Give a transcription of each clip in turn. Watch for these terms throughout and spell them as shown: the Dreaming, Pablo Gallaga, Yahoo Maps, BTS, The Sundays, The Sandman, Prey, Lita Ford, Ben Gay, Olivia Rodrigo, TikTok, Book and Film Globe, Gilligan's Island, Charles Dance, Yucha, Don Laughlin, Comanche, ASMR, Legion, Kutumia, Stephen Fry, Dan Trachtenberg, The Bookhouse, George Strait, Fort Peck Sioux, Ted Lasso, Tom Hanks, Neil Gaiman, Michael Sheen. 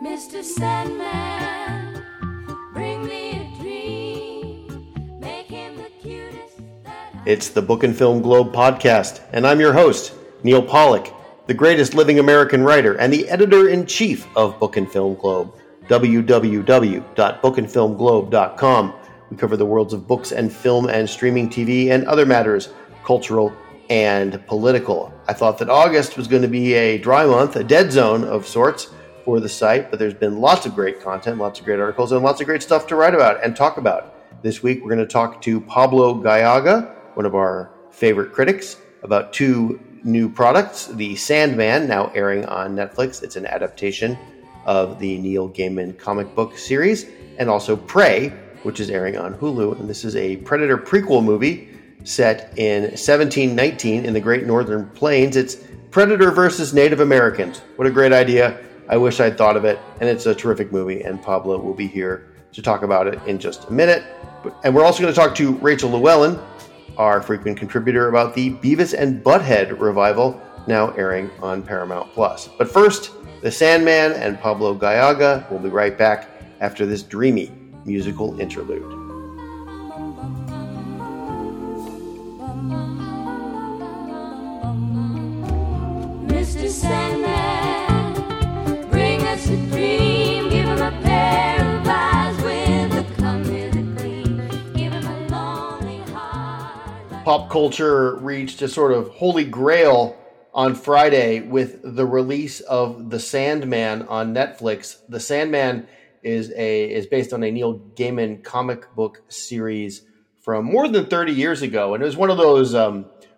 Mr. Sandman, bring me a dream, make him the cutest that I... It's the Book and Film Globe podcast, and I'm your host, Neil Pollack, the greatest living American writer and the editor-in-chief of Book and Film Globe, www.bookandfilmglobe.com. We cover the worlds of books and film and streaming TV and other matters, cultural and political. I thought that August was going to be a dry month, a dead zone of sorts, for the site, but there's been lots of great content, lots of great articles, and lots of great stuff to write about and talk about. This week, we're going to talk to Pablo Gallaga, one of our favorite critics, about two new products. The Sandman, now airing on Netflix. It's an adaptation of the Neil Gaiman comic book series, and also Prey, which is airing on Hulu. And this is a Predator prequel movie set in 1719 in the Great Northern Plains. It's Predator versus Native Americans. What a great idea. I wish I'd thought of it, and it's a terrific movie, and Pablo will be here to talk about it in just a minute. And we're also going to talk to Rachel Llewellyn, our frequent contributor, about the Beavis and Butthead revival, now airing on Paramount Plus. But first, The Sandman and Pablo Gallaga. Will be right back after this dreamy musical interlude. Mr. Sandman, dream, give him a pair of eyes with a come with a gleam, give him a lonely heart. Pop culture reached a sort of holy grail on Friday with the release of The Sandman on Netflix. The Sandman is based on a Neil Gaiman comic book series from more than 30 years ago, and it was one of those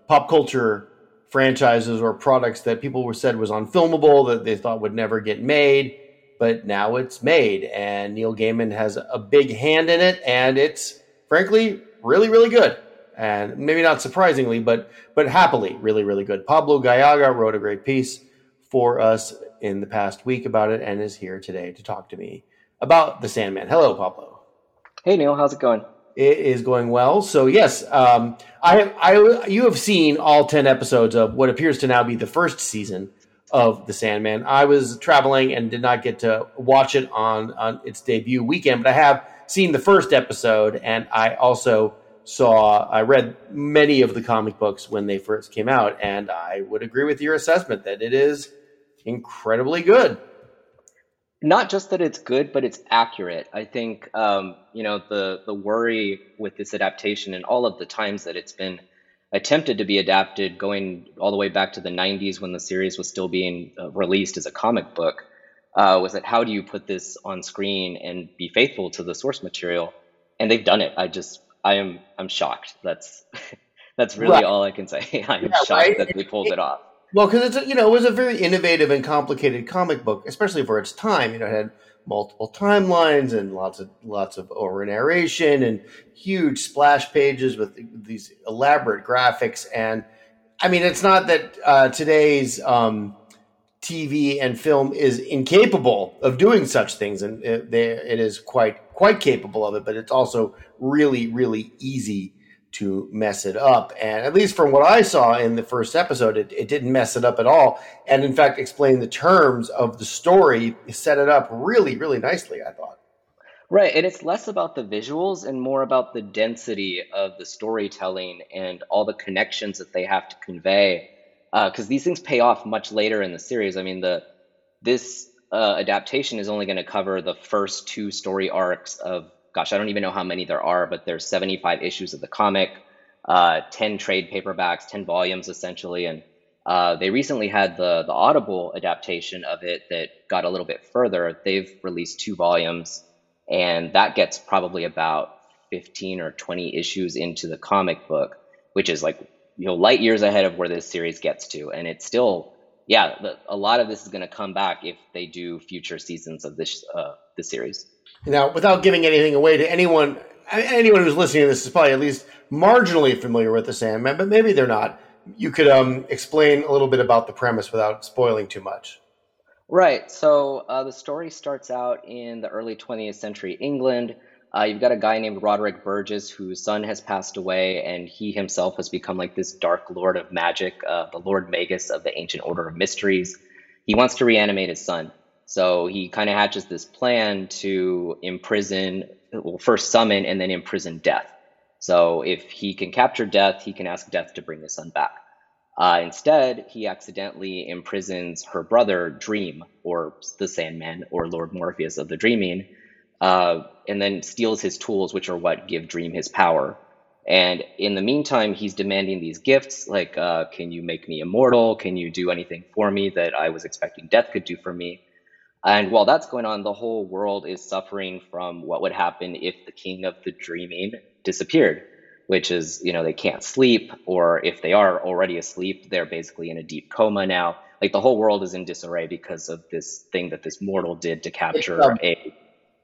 pop culture franchises or products that people were said was unfilmable, that they thought would never get made, but now it's made, and Neil Gaiman has a big hand in it, and it's frankly really, really good, and maybe not surprisingly, but happily really, really good. Pablo Gallaga wrote a great piece for us in the past week about it, and is here today to talk to me about The Sandman. Hello, Pablo. Hey, Neil. How's it going? It is going well. So yes, you have seen all 10 episodes of what appears to now be the first season of The Sandman. I was traveling and did not get to watch it on its debut weekend, but I have seen the first episode, and I also read many of the comic books when they first came out, and I would agree with your assessment that it is incredibly good. Not just that it's good, but it's accurate. I think, the worry with this adaptation and all of the times that it's been attempted to be adapted, going all the way back to the 90s when the series was still being released as a comic book, was that how do you put this on screen and be faithful to the source material? And they've done it. I'm shocked. That's really all I can say. I am shocked that they pulled it off. Well, because it was a very innovative and complicated comic book, especially for its time. It had multiple timelines and lots of over narration and huge splash pages with these elaborate graphics. And I mean, it's not that today's TV and film is incapable of doing such things, and it is quite capable of it. But it's also really, really easy to mess it up. And at least from what I saw in the first episode, it didn't mess it up at all. And in fact, explain the terms of the story, set it up really, really nicely, I thought. Right. And it's less about the visuals and more about the density of the storytelling and all the connections that they have to convey. Because these things pay off much later in the series. I mean, this adaptation is only going to cover the first two story arcs of, gosh, I don't even know how many there are, but there's 75 issues of the comic, 10 trade paperbacks, 10 volumes essentially. And they recently had the Audible adaptation of it that got a little bit further. They've released 2 volumes, and that gets probably about 15 or 20 issues into the comic book, which is light years ahead of where this series gets to. And it's still, a lot of this is going to come back if they do future seasons of this series. Now, without giving anything away to anyone who's listening to this is probably at least marginally familiar with The Sandman, but maybe they're not. You could explain a little bit about the premise without spoiling too much. Right. So the story starts out in the early 20th century England. You've got a guy named Roderick Burgess whose son has passed away, and he himself has become like this dark lord of magic, the Lord Magus of the Ancient Order of Mysteries. He wants to reanimate his son. So he kind of hatches this plan to imprison, well, first summon and then imprison Death. So if he can capture Death, he can ask Death to bring his son back. Instead, he accidentally imprisons her brother, Dream, or the Sandman, or Lord Morpheus of the Dreaming, and then steals his tools, which are what give Dream his power. And in the meantime, he's demanding these gifts, like, can you make me immortal? Can you do anything for me that I was expecting Death could do for me? And while that's going on, the whole world is suffering from what would happen if the king of the Dreaming disappeared, which is, you know, they can't sleep, or if they are already asleep, they're basically in a deep coma now. Like, the whole world is in disarray because of this thing that this mortal did to capture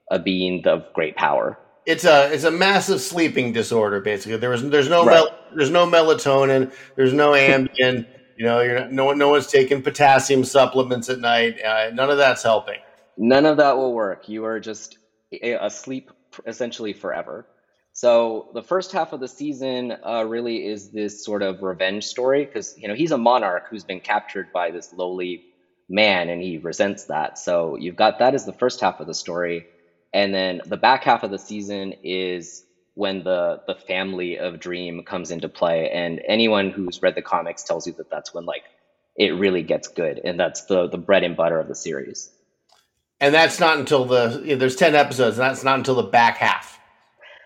a being of great power. It's a massive sleeping disorder, basically. There's no melatonin, there's no Ambien. You know, no one's taking potassium supplements at night. None of that's helping. None of that will work. You are just asleep essentially forever. So the first half of the season really is this sort of revenge story, because, you know, he's a monarch who's been captured by this lowly man and he resents that. So you've got that as the first half of the story. And then the back half of the season is when the family of Dream comes into play. And anyone who's read the comics tells you that that's when, like, it really gets good. And that's the bread and butter of the series. And that's not until there's 10 episodes, and that's not until the back half.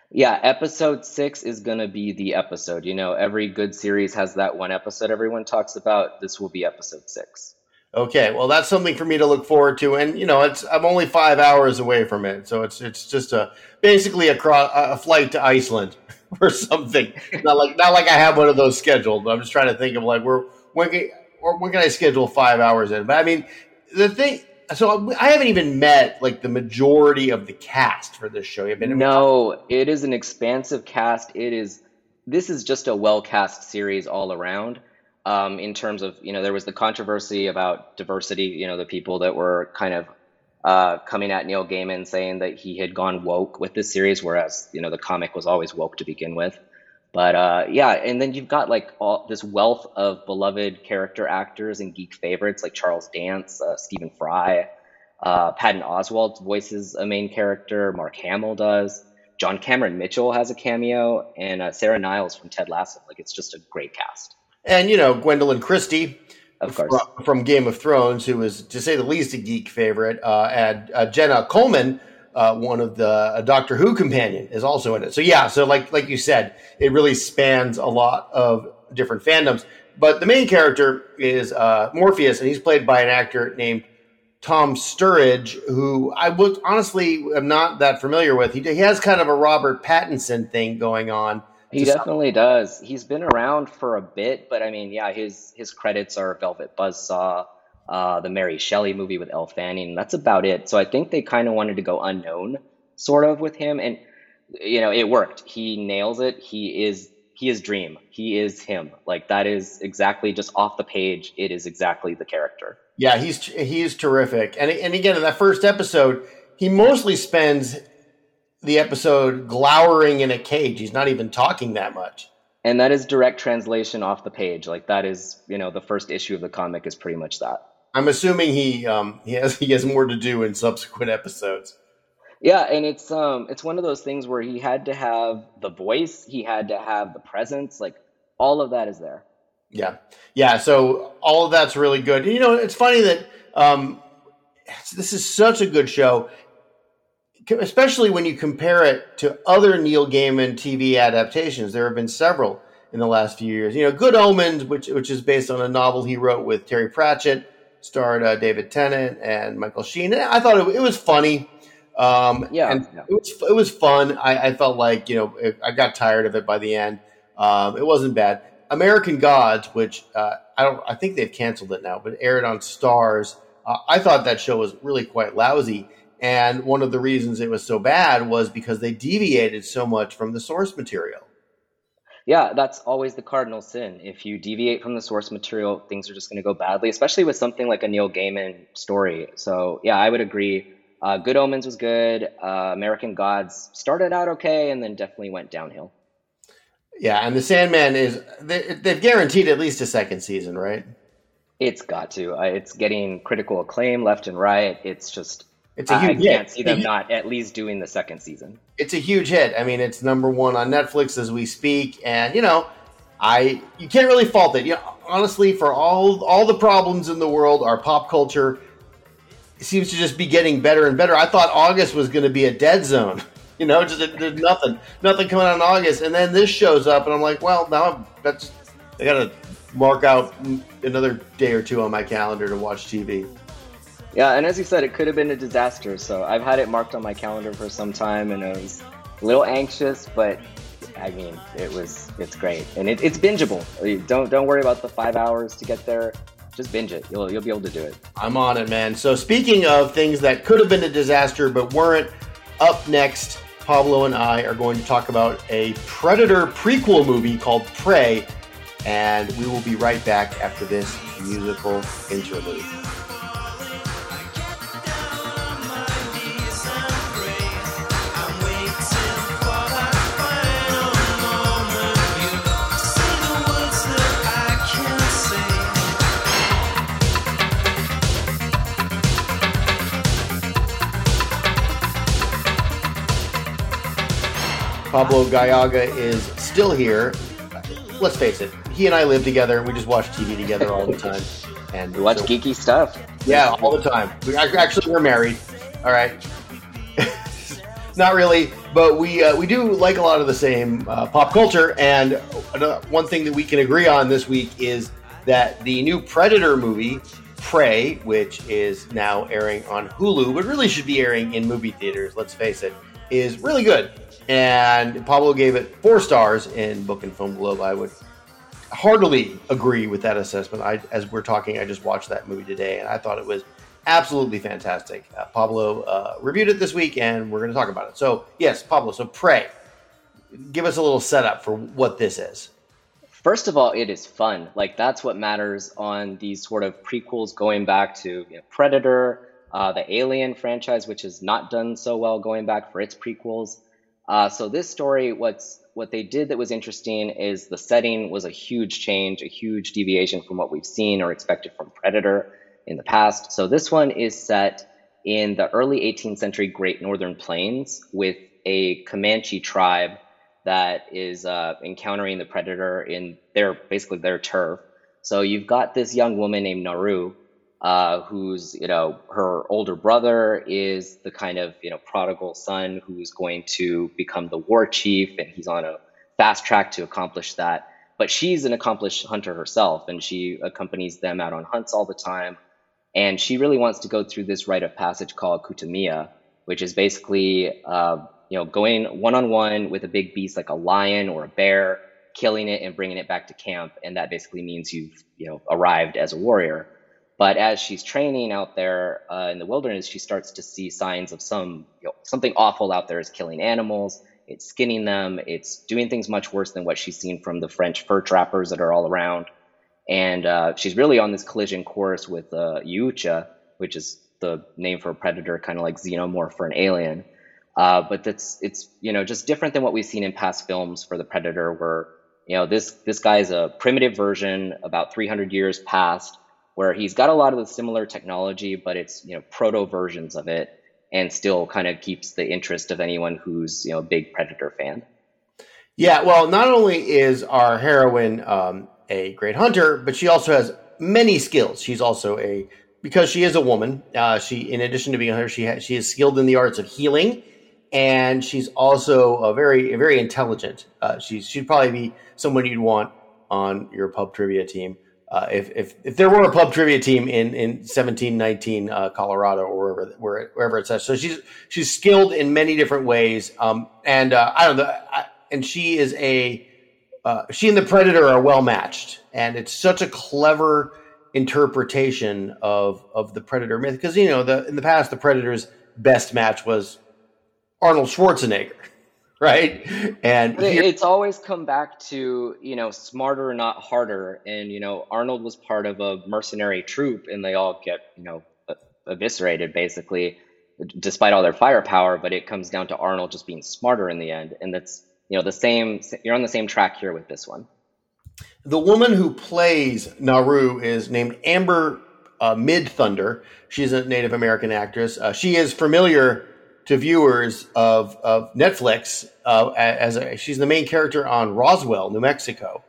Yeah, episode 6 is going to be the episode. You know, every good series has that one episode everyone talks about. This will be episode 6. Okay, well, that's something for me to look forward to, and, you know, I'm only 5 hours away from it, so it's just basically a flight to Iceland or something. Not like I have one of those scheduled, but I'm just trying to think of, like, when can I schedule 5 hours in? But I mean, so I haven't even met, like, the majority of the cast for this show. No, it is an expansive cast. This is just a well cast series all around. In terms of, you know, there was the controversy about diversity, you know, the people that were kind of coming at Neil Gaiman saying that he had gone woke with this series, whereas, you know, the comic was always woke to begin with. But yeah, and then you've got, like, all this wealth of beloved character actors and geek favorites like Charles Dance, Stephen Fry, Patton Oswalt voices a main character, Mark Hamill does, John Cameron Mitchell has a cameo, and Sarah Niles from Ted Lasso. Like, it's just a great cast. And, you know, Gwendolyn Christie, of course, from Game of Thrones, who is, to say the least, a geek favorite. And Jenna Coleman, one of the Doctor Who companion, is also in it. So, yeah, so like you said, it really spans a lot of different fandoms. But the main character is Morpheus, and he's played by an actor named Tom Sturridge, who I would honestly am not that familiar with. He has kind of a Robert Pattinson thing going on. He definitely does. He's been around for a bit, but I mean, yeah, his credits are Velvet Buzzsaw, the Mary Shelley movie with Elle Fanning. That's about it. So I think they kind of wanted to go unknown, sort of, with him, and, you know, it worked. He nails it. He is Dream. He is him. Like, that is exactly, just off the page, it is exactly the character. Yeah, he's terrific. And again, in that first episode, he mostly spends the episode glowering in a cage. He's not even talking that much. And that is direct translation off the page. Like, that is, you know, the first issue of the comic is pretty much that. I'm assuming he has more to do in subsequent episodes. Yeah, and it's one of those things where he had to have the voice, he had to have the presence, like, all of that is there. Yeah, so all of that's really good. And, you know, it's funny that this is such a good show, especially when you compare it to other Neil Gaiman TV adaptations. There have been several in the last few years. You know, Good Omens, which is based on a novel he wrote with Terry Pratchett, starred David Tennant and Michael Sheen. And I thought it was funny. It was fun. I felt like, you know, I got tired of it by the end. It wasn't bad. American Gods, which I think they've canceled it now, but aired on Starz. I thought that show was really quite lousy. And one of the reasons it was so bad was because they deviated so much from the source material. Yeah, that's always the cardinal sin. If you deviate from the source material, things are just going to go badly, especially with something like a Neil Gaiman story. So, yeah, I would agree. Good Omens was good. American Gods started out okay and then definitely went downhill. Yeah, and The Sandman is... They've guaranteed at least a second season, right? It's got to. It's getting critical acclaim left and right. It's just... It's a huge hit. I can't see them not at least doing the second season. It's a huge hit. I mean, it's number one on Netflix as we speak. And, you know, you can't really fault it. You know, honestly, for all the problems in the world, our pop culture seems to just be getting better and better. I thought August was going to be a dead zone. You know, just there's nothing coming out in August. And then this shows up, and I'm like, well, now I got to mark out another day or two on my calendar to watch TV. Yeah, and as you said, it could have been a disaster, so I've had it marked on my calendar for some time, and I was a little anxious, but, I mean, it's great. And it's bingeable. Don't worry about the 5 hours to get there. Just binge it. You'll be able to do it. I'm on it, man. So speaking of things that could have been a disaster but weren't, up next, Pablo and I are going to talk about a Predator prequel movie called Prey, and we will be right back after this musical interlude. Pablo Gallaga is still here. Let's face it, he and I live together. We just watch TV together all the time. And we watch geeky stuff. Yeah, all the time. We're married. All right. Not really, but we do like a lot of the same pop culture. And one thing that we can agree on this week is that the new Predator movie, Prey, which is now airing on Hulu, but really should be airing in movie theaters, let's face it, is really good. And Pablo gave it 4 stars in Book and Film Globe. I would heartily agree with that assessment. As we're talking, I just watched that movie today, and I thought it was absolutely fantastic. Pablo reviewed it this week, and we're going to talk about it. So, yes, Pablo, so Prey. Give us a little setup for what this is. First of all, it is fun. Like, that's what matters on these sort of prequels, going back to Predator, the Alien franchise, which has not done so well going back for its prequels. So this story, what they did that was interesting is the setting was a huge change, a huge deviation from what we've seen or expected from Predator in the past. So this one is set in the early 18th century Great Northern Plains with a Comanche tribe that is encountering the Predator in their turf. So you've got this young woman named Naru, who's, her older brother is the kind of, prodigal son who's going to become the war chief, and he's on a fast track to accomplish that. But she's an accomplished hunter herself, and she accompanies them out on hunts all the time. And she really wants to go through this rite of passage called Kutumia, which is basically, going one-on-one with a big beast like a lion or a bear, killing it and bringing it back to camp. And that basically means you've, arrived as a warrior. But as she's training out there in the wilderness, she starts to see signs of something awful out there is killing animals. It's skinning them. It's doing things much worse than what she's seen from the French fur trappers that are all around. And she's really on this collision course with Yucha, which is the name for a predator, kind of like xenomorph for an alien. But it's just different than what we've seen in past films for the Predator, where, this guy's a primitive version, about 300 years past, where he's got a lot of the similar technology, but it's, proto versions of it, and still kind of keeps the interest of anyone who's, a big Predator fan. Yeah, well, not only is our heroine a great hunter, but she also has many skills. She's also because she is a woman, in addition to being a hunter, she is skilled in the arts of healing, and she's also very, very intelligent. She'd probably be someone you'd want on your pub trivia team. If there were a pub trivia team in 1719 Colorado or wherever it's at, so she's skilled in many different ways, I don't know. And she is she and the Predator are well matched, and it's such a clever interpretation of the Predator myth, because in the past the Predator's best match was Arnold Schwarzenegger. Right. And it's always come back to, smarter, not harder. And, Arnold was part of a mercenary troop, and they all get, eviscerated basically. despite all their firepower, but it comes down to Arnold just being smarter in the end. And that's, you know, the same, you're on the same track here with this one. The woman who plays Naru is named Amber Mid-Thunder. She's a Native American actress. She is familiar to viewers of Netflix she's the main character on Roswell, New Mexico,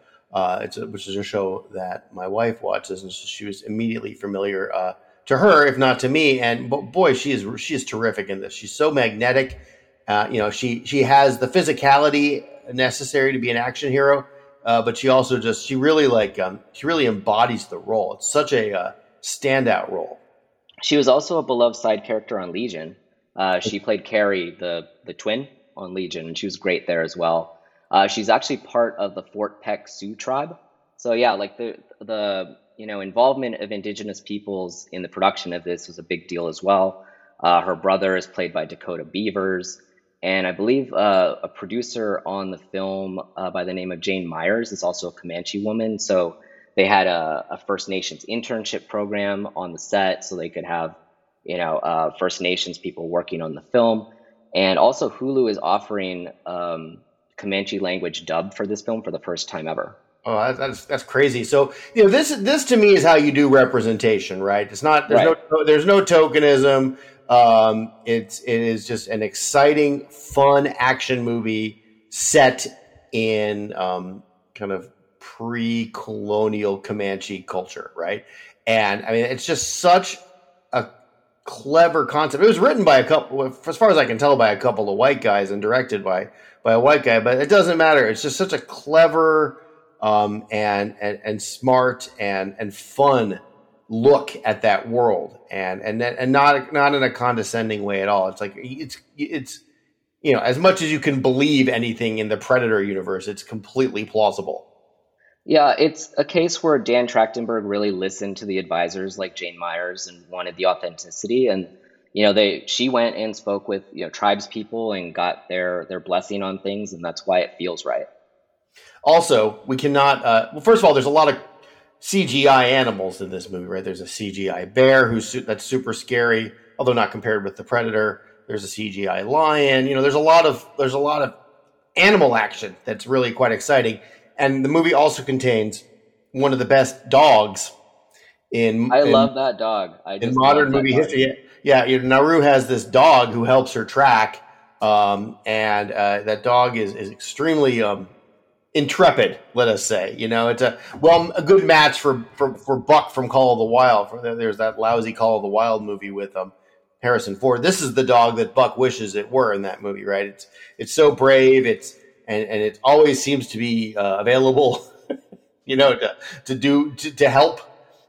which is a show that my wife watches, and she was immediately familiar to her, if not to me. And boy, she is terrific in this. She's so magnetic. She has the physicality necessary to be an action hero, but she also really embodies the role. It's such a standout role. She was also a beloved side character on Legion. She played Carrie, the twin on Legion, and she was great there as well. She's actually part of the Fort Peck Sioux tribe. So yeah, like the involvement of indigenous peoples in the production of this was a big deal as well. Her brother is played by Dakota Beavers, and I believe a producer on the film by the name of Jane Myers is also a Comanche woman. So they had a First Nations internship program on the set, so they could have First Nations people working on the film. And also Hulu is offering Comanche language dub for this film for the first time ever. Oh, that's crazy. So, this to me is how you do representation, right? It's not, there's no tokenism. It is just an exciting, fun action movie set in kind of pre-colonial Comanche culture, right? And I mean, it's just such a clever concept. It was written by as far as I can tell, by a couple of white guys and directed by a white guy, but it doesn't matter. It's just such a clever and smart and fun look at that world, and not in a condescending way at all. It's like it's as much as you can believe anything in the Predator universe, it's completely plausible. Yeah, it's a case where Dan Trachtenberg really listened to the advisors like Jane Myers and wanted the authenticity. And, she went and spoke with, tribes people and got their blessing on things. And that's why it feels right. Also, we cannot, first of all, there's a lot of CGI animals in this movie, right? There's a CGI bear that's super scary, although not compared with the Predator. There's a CGI lion. There's a lot of animal action that's really quite exciting. And the movie also contains one of the best dogs I love that dog. In modern movie history. Yeah, Naru has this dog who helps her track. And that dog is extremely intrepid, let us say. It's a good match for Buck from Call of the Wild. There's that lousy Call of the Wild movie with Harrison Ford. This is the dog that Buck wishes it were in that movie, right? It's so brave. And it always seems to be available, to help.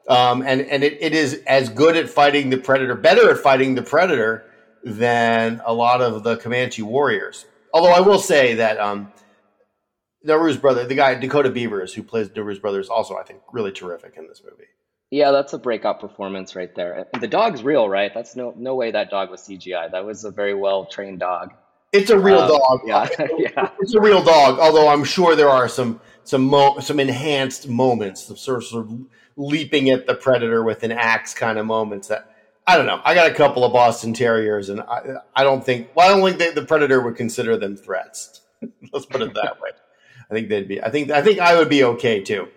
And it is as good at fighting the Predator, better at fighting the Predator than a lot of the Comanche warriors. Although I will say that Naru's brother, the guy Dakota Beavers, who plays Naru's brother, is also, I think, really terrific in this movie. Yeah, that's a breakout performance right there. The dog's real, right? That's no way that dog was CGI. That was a very well-trained dog. It's a real dog. Yeah, yeah. It's a real dog. Although I'm sure there are some enhanced moments, the sort of leaping at the Predator with an axe kind of moments. That I don't know. I got a couple of Boston Terriers, and I don't think the Predator would consider them threats. Let's put it that way. I think I would be okay too.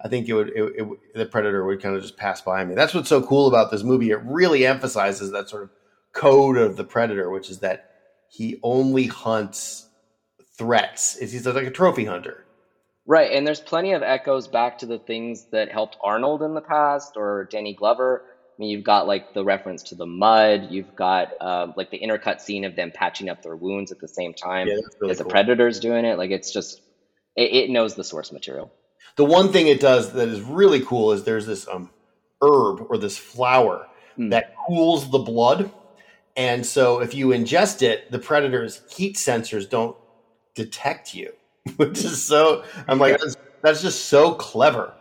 I think the Predator would kind of just pass by me. That's what's so cool about this movie. It really emphasizes that sort of code of the Predator, which is that he only hunts threats. He's like a trophy hunter. Right, and there's plenty of echoes back to the things that helped Arnold in the past or Danny Glover. I mean, you've got like the reference to the mud. You've got like the intercut scene of them patching up their wounds at the same time as the Predator's doing it. Like it's just, it knows the source material. The one thing it does that is really cool is there's this herb or this flower that cools the blood. And so if you ingest it, the Predator's heat sensors don't detect you, which is so, I'm like, that's just so clever.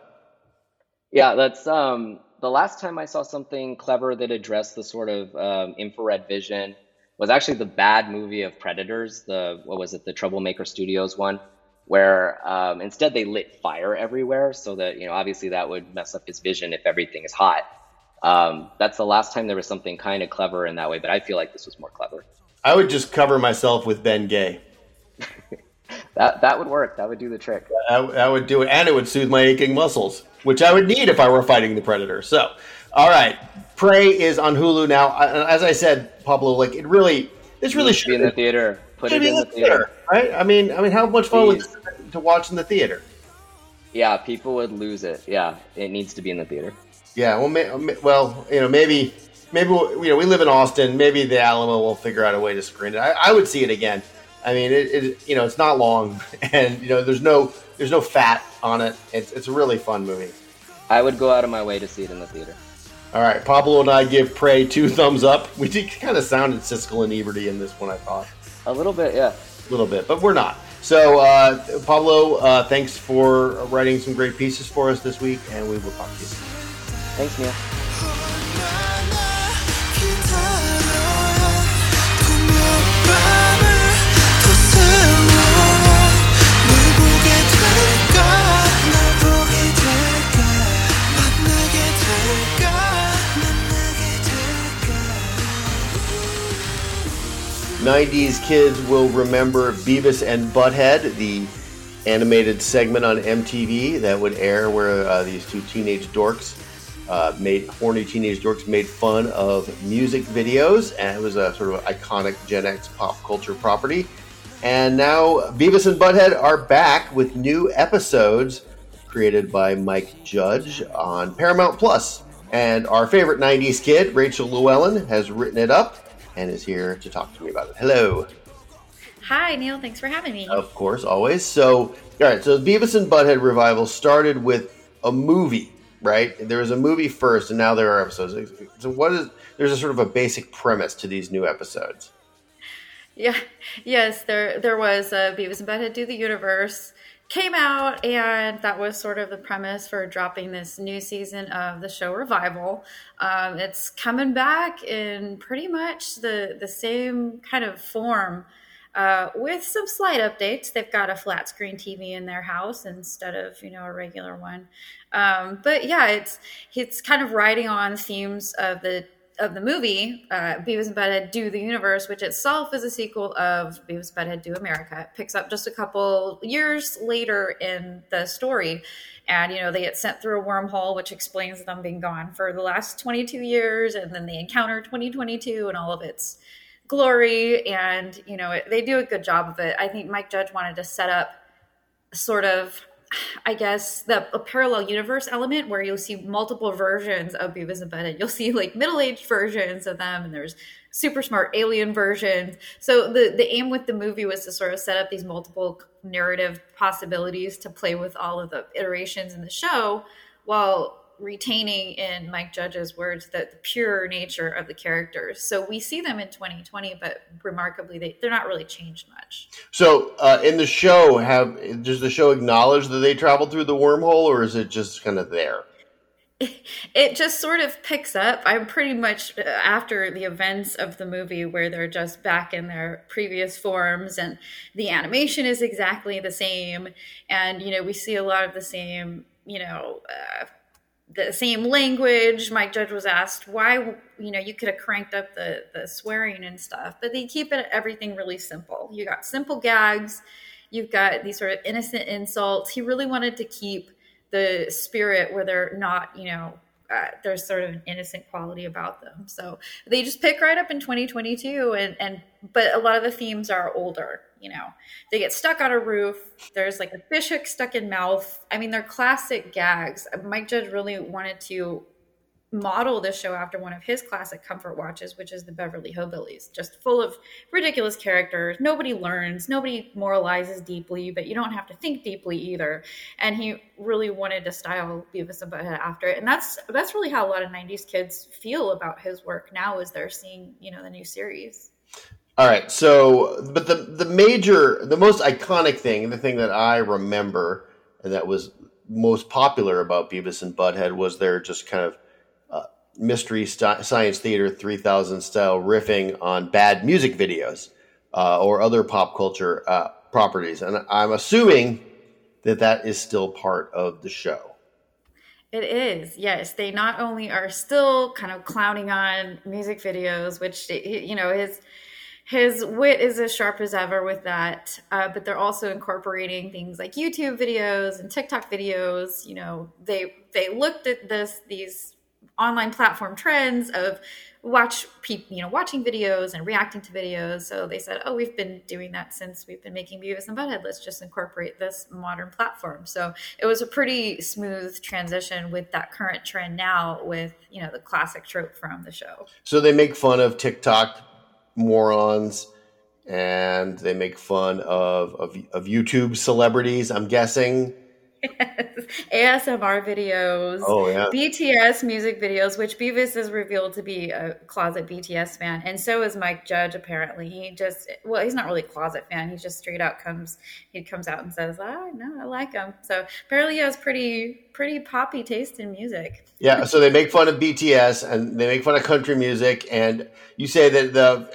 Yeah, that's the last time I saw something clever that addressed the sort of infrared vision was actually the bad movie of Predators, the Troublemaker Studios one, where instead they lit fire everywhere so that, obviously that would mess up his vision if everything is hot. That's the last time there was something kind of clever in that way, but I feel like this was more clever. I would just cover myself with Ben Gay. That would work. That would do the trick. I would do it, and it would soothe my aching muscles, which I would need if I were fighting the Predator. So, all right, Prey is on Hulu now. As I said, Pablo, like this really should be in the theater. Put it in the theater, right? I mean, how much fun was it to watch in the theater? Yeah, people would lose it. Yeah, it needs to be in the theater. Yeah, well, you know, maybe you know, we live in Austin. Maybe the Alamo will figure out a way to screen it. I would see it again. I mean, it you know, it's not long, and you know, there's no fat on it. It's a really fun movie. I would go out of my way to see it in the theater. All right, Pablo and I give Prey 2 thumbs up. We did kind of sounded Siskel and Ebert-y in this one, I thought. A little bit, yeah. A little bit, but we're not. So, Pablo, thanks for writing some great pieces for us this week, and we will talk to you soon. Thanks, Neil. '90s kids will remember Beavis and Butthead, the animated segment on MTV that would air where these two teenage dorks made fun of music videos, and it was a sort of iconic Gen X pop culture property. And now Beavis and Butthead are back with new episodes created by Mike Judge on Paramount Plus. And our favorite '90s kid, Rachel Llewellyn, has written it up and is here to talk to me about it. Hello. Hi, Neil. Thanks for having me. Of course, always. So, all right. So Beavis and Butthead revival started with a movie, right? There was a movie first, and now there are episodes. So there's a sort of a basic premise to these new episodes. Yeah. Yes, there was a Beavis and Butthead Do the Universe came out, and that was sort of the premise for dropping this new season of the show revival. It's coming back in pretty much the same kind of form, with some slight updates. They've got a flat screen TV in their house instead of, you know, a regular one. But yeah, it's kind of riding on themes of the movie, Beavis and Butthead Do the Universe, which itself is a sequel of Beavis and Butthead Do America. It picks up just a couple years later in the story. And, you know, they get sent through a wormhole, which explains them being gone for the last 22 years. And then they encounter 2022 and all of its glory. And, you know, they do a good job of it. I think Mike Judge wanted to set up sort of, I guess, a parallel universe element where you'll see multiple versions of Beavis and Butthead. You'll see like middle-aged versions of them, and there's super smart alien versions. So the aim with the movie was to sort of set up these multiple narrative possibilities to play with all of the iterations in the show while retaining, in Mike Judge's words, the pure nature of the characters. So we see them in 2020, but remarkably, they're not really changed much. So in the show, does the show acknowledge that they traveled through the wormhole, or is it just kind of there? It just sort of picks up. I'm pretty much after the events of the movie where they're just back in their previous forms, and the animation is exactly the same. And, you know, we see a lot of the same, you know, the same language. Mike Judge was asked why, you know, you could have cranked up the swearing and stuff, but they keep everything really simple. You got simple gags. You've got these sort of innocent insults. He really wanted to keep the spirit where they're not, you know, there's sort of an innocent quality about them. So they just pick right up in 2022, and but a lot of the themes are older. You know, they get stuck on a roof. There's like a fish hook stuck in mouth. I mean, they're classic gags. Mike Judge really wanted to model this show after one of his classic comfort watches, which is the Beverly Hillbillies, just full of ridiculous characters. Nobody learns, nobody moralizes deeply, but you don't have to think deeply either. And he really wanted to style Beavis and Butthead after it. And that's really how a lot of 90s kids feel about his work now, is they're seeing, you know, the new series. All right, so, but the most iconic thing, the thing that I remember and that was most popular about Beavis and Butthead was their just kind of mystery science theater 3000 style riffing on bad music videos or other pop culture properties. And I'm assuming that is still part of the show. It is, yes. They not only are still kind of clowning on music videos, which, you know, his wit is as sharp as ever with that, but they're also incorporating things like YouTube videos and TikTok videos. You know, they looked at these online platform trends of watching videos and reacting to videos. So they said, oh, we've been doing that since we've been making Beavis and Butthead. Let's just incorporate this modern platform. So it was a pretty smooth transition with that current trend now with, you know, the classic trope from the show. So they make fun of TikTok morons and they make fun of YouTube celebrities, I'm guessing. Yes. ASMR videos, oh, yeah. BTS music videos, which Beavis is revealed to be a closet BTS fan. And so is Mike Judge, apparently. He's not really a closet fan. He just straight out comes out and says, oh, no, I like him. So apparently he has pretty poppy taste in music. Yeah, so they make fun of BTS and they make fun of country music. And you say that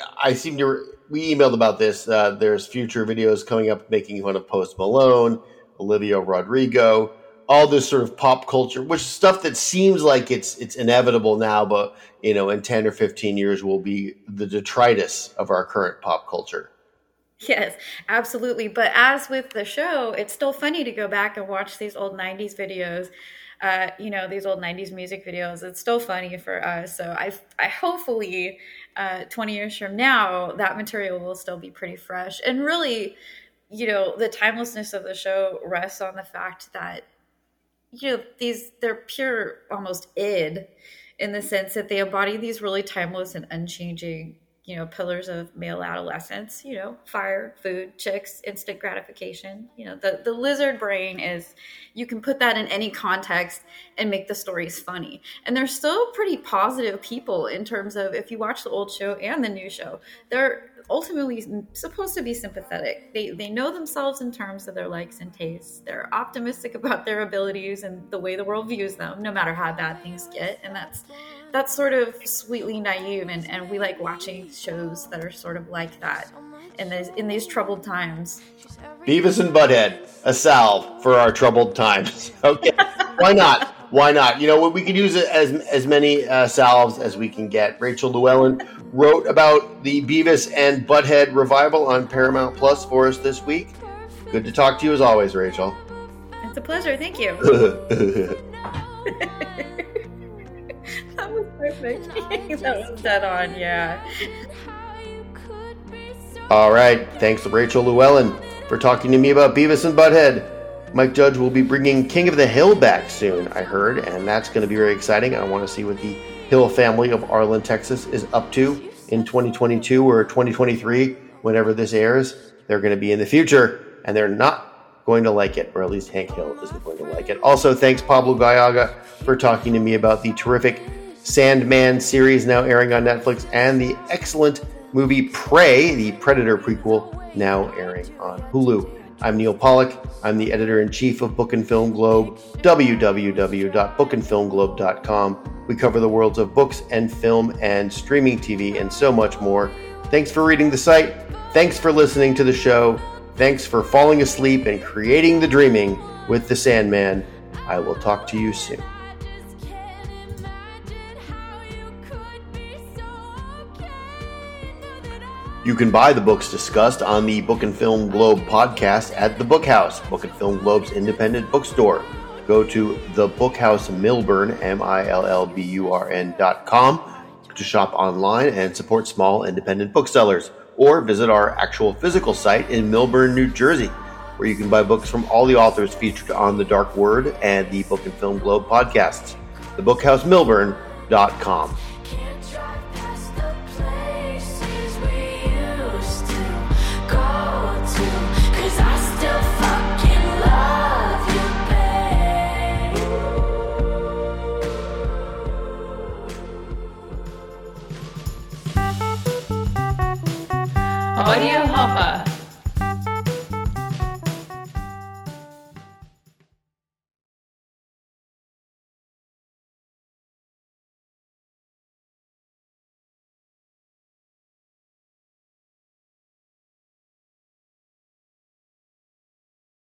we emailed about this. There's future videos coming up making fun of Post Malone, Olivia Rodrigo, all this sort of pop culture, which stuff that seems like it's inevitable now, but you know, in 10 or 15 years will be the detritus of our current pop culture. Yes, absolutely. But as with the show, it's still funny to go back and watch these old 90s videos, these old 90s music videos. It's still funny for us. So I hopefully 20 years from now, that material will still be pretty fresh and really, you know, the timelessness of the show rests on the fact that, you know, they're pure almost id in the sense that they embody these really timeless and unchanging, you know, pillars of male adolescence, you know, fire, food, chicks, instant gratification. You know, the lizard brain is, you can put that in any context and make the stories funny. And they're still pretty positive people in terms of, if you watch the old show and the new show, they're ultimately supposed to be sympathetic. They know themselves in terms of their likes and tastes. They're optimistic about their abilities and the way the world views them, no matter how bad things get. And that's sort of sweetly naive, and we like watching shows that are sort of like that in these troubled times. Beavis and Butthead, a salve for our troubled times. Okay, why not? Why not? You know, we could use as many salves as we can get. Rachel Llewellyn wrote about the Beavis and Butthead revival on Paramount Plus for us this week. Good to talk to you as always, Rachel. It's a pleasure. Thank you. That was perfect. That was dead on, yeah. All right. Thanks to Rachel Llewellyn for talking to me about Beavis and Butthead. Mike Judge will be bringing King of the Hill back soon, I heard, and that's going to be very exciting. I want to see what the Hill family of Arlen, Texas is up to in 2022 or 2023, whenever this airs. They're going to be in the future, and they're not going to like it, or at least Hank Hill isn't going to like it. Also, thanks Pablo Gallaga for talking to me about the terrific Sandman series now airing on Netflix and the excellent movie Prey, the Predator prequel, now airing on Hulu. I'm Neil Pollack. I'm the editor-in-chief of Book and Film Globe, www.bookandfilmglobe.com. We cover the worlds of books and film and streaming TV and so much more. Thanks for reading the site. Thanks for listening to the show. Thanks for falling asleep and creating the dreaming with the Sandman. I will talk to you soon. You can buy the books discussed on the Book and Film Globe podcast at The Bookhouse, Book and Film Globe's independent bookstore. Go to The Bookhouse Milburn, millburn.com to shop online and support small independent booksellers, or visit our actual physical site in Milburn, New Jersey, where you can buy books from all the authors featured on The Dark Word and the Book and Film Globe podcasts. TheBookhouseMilburn.com. Audio Hoppa.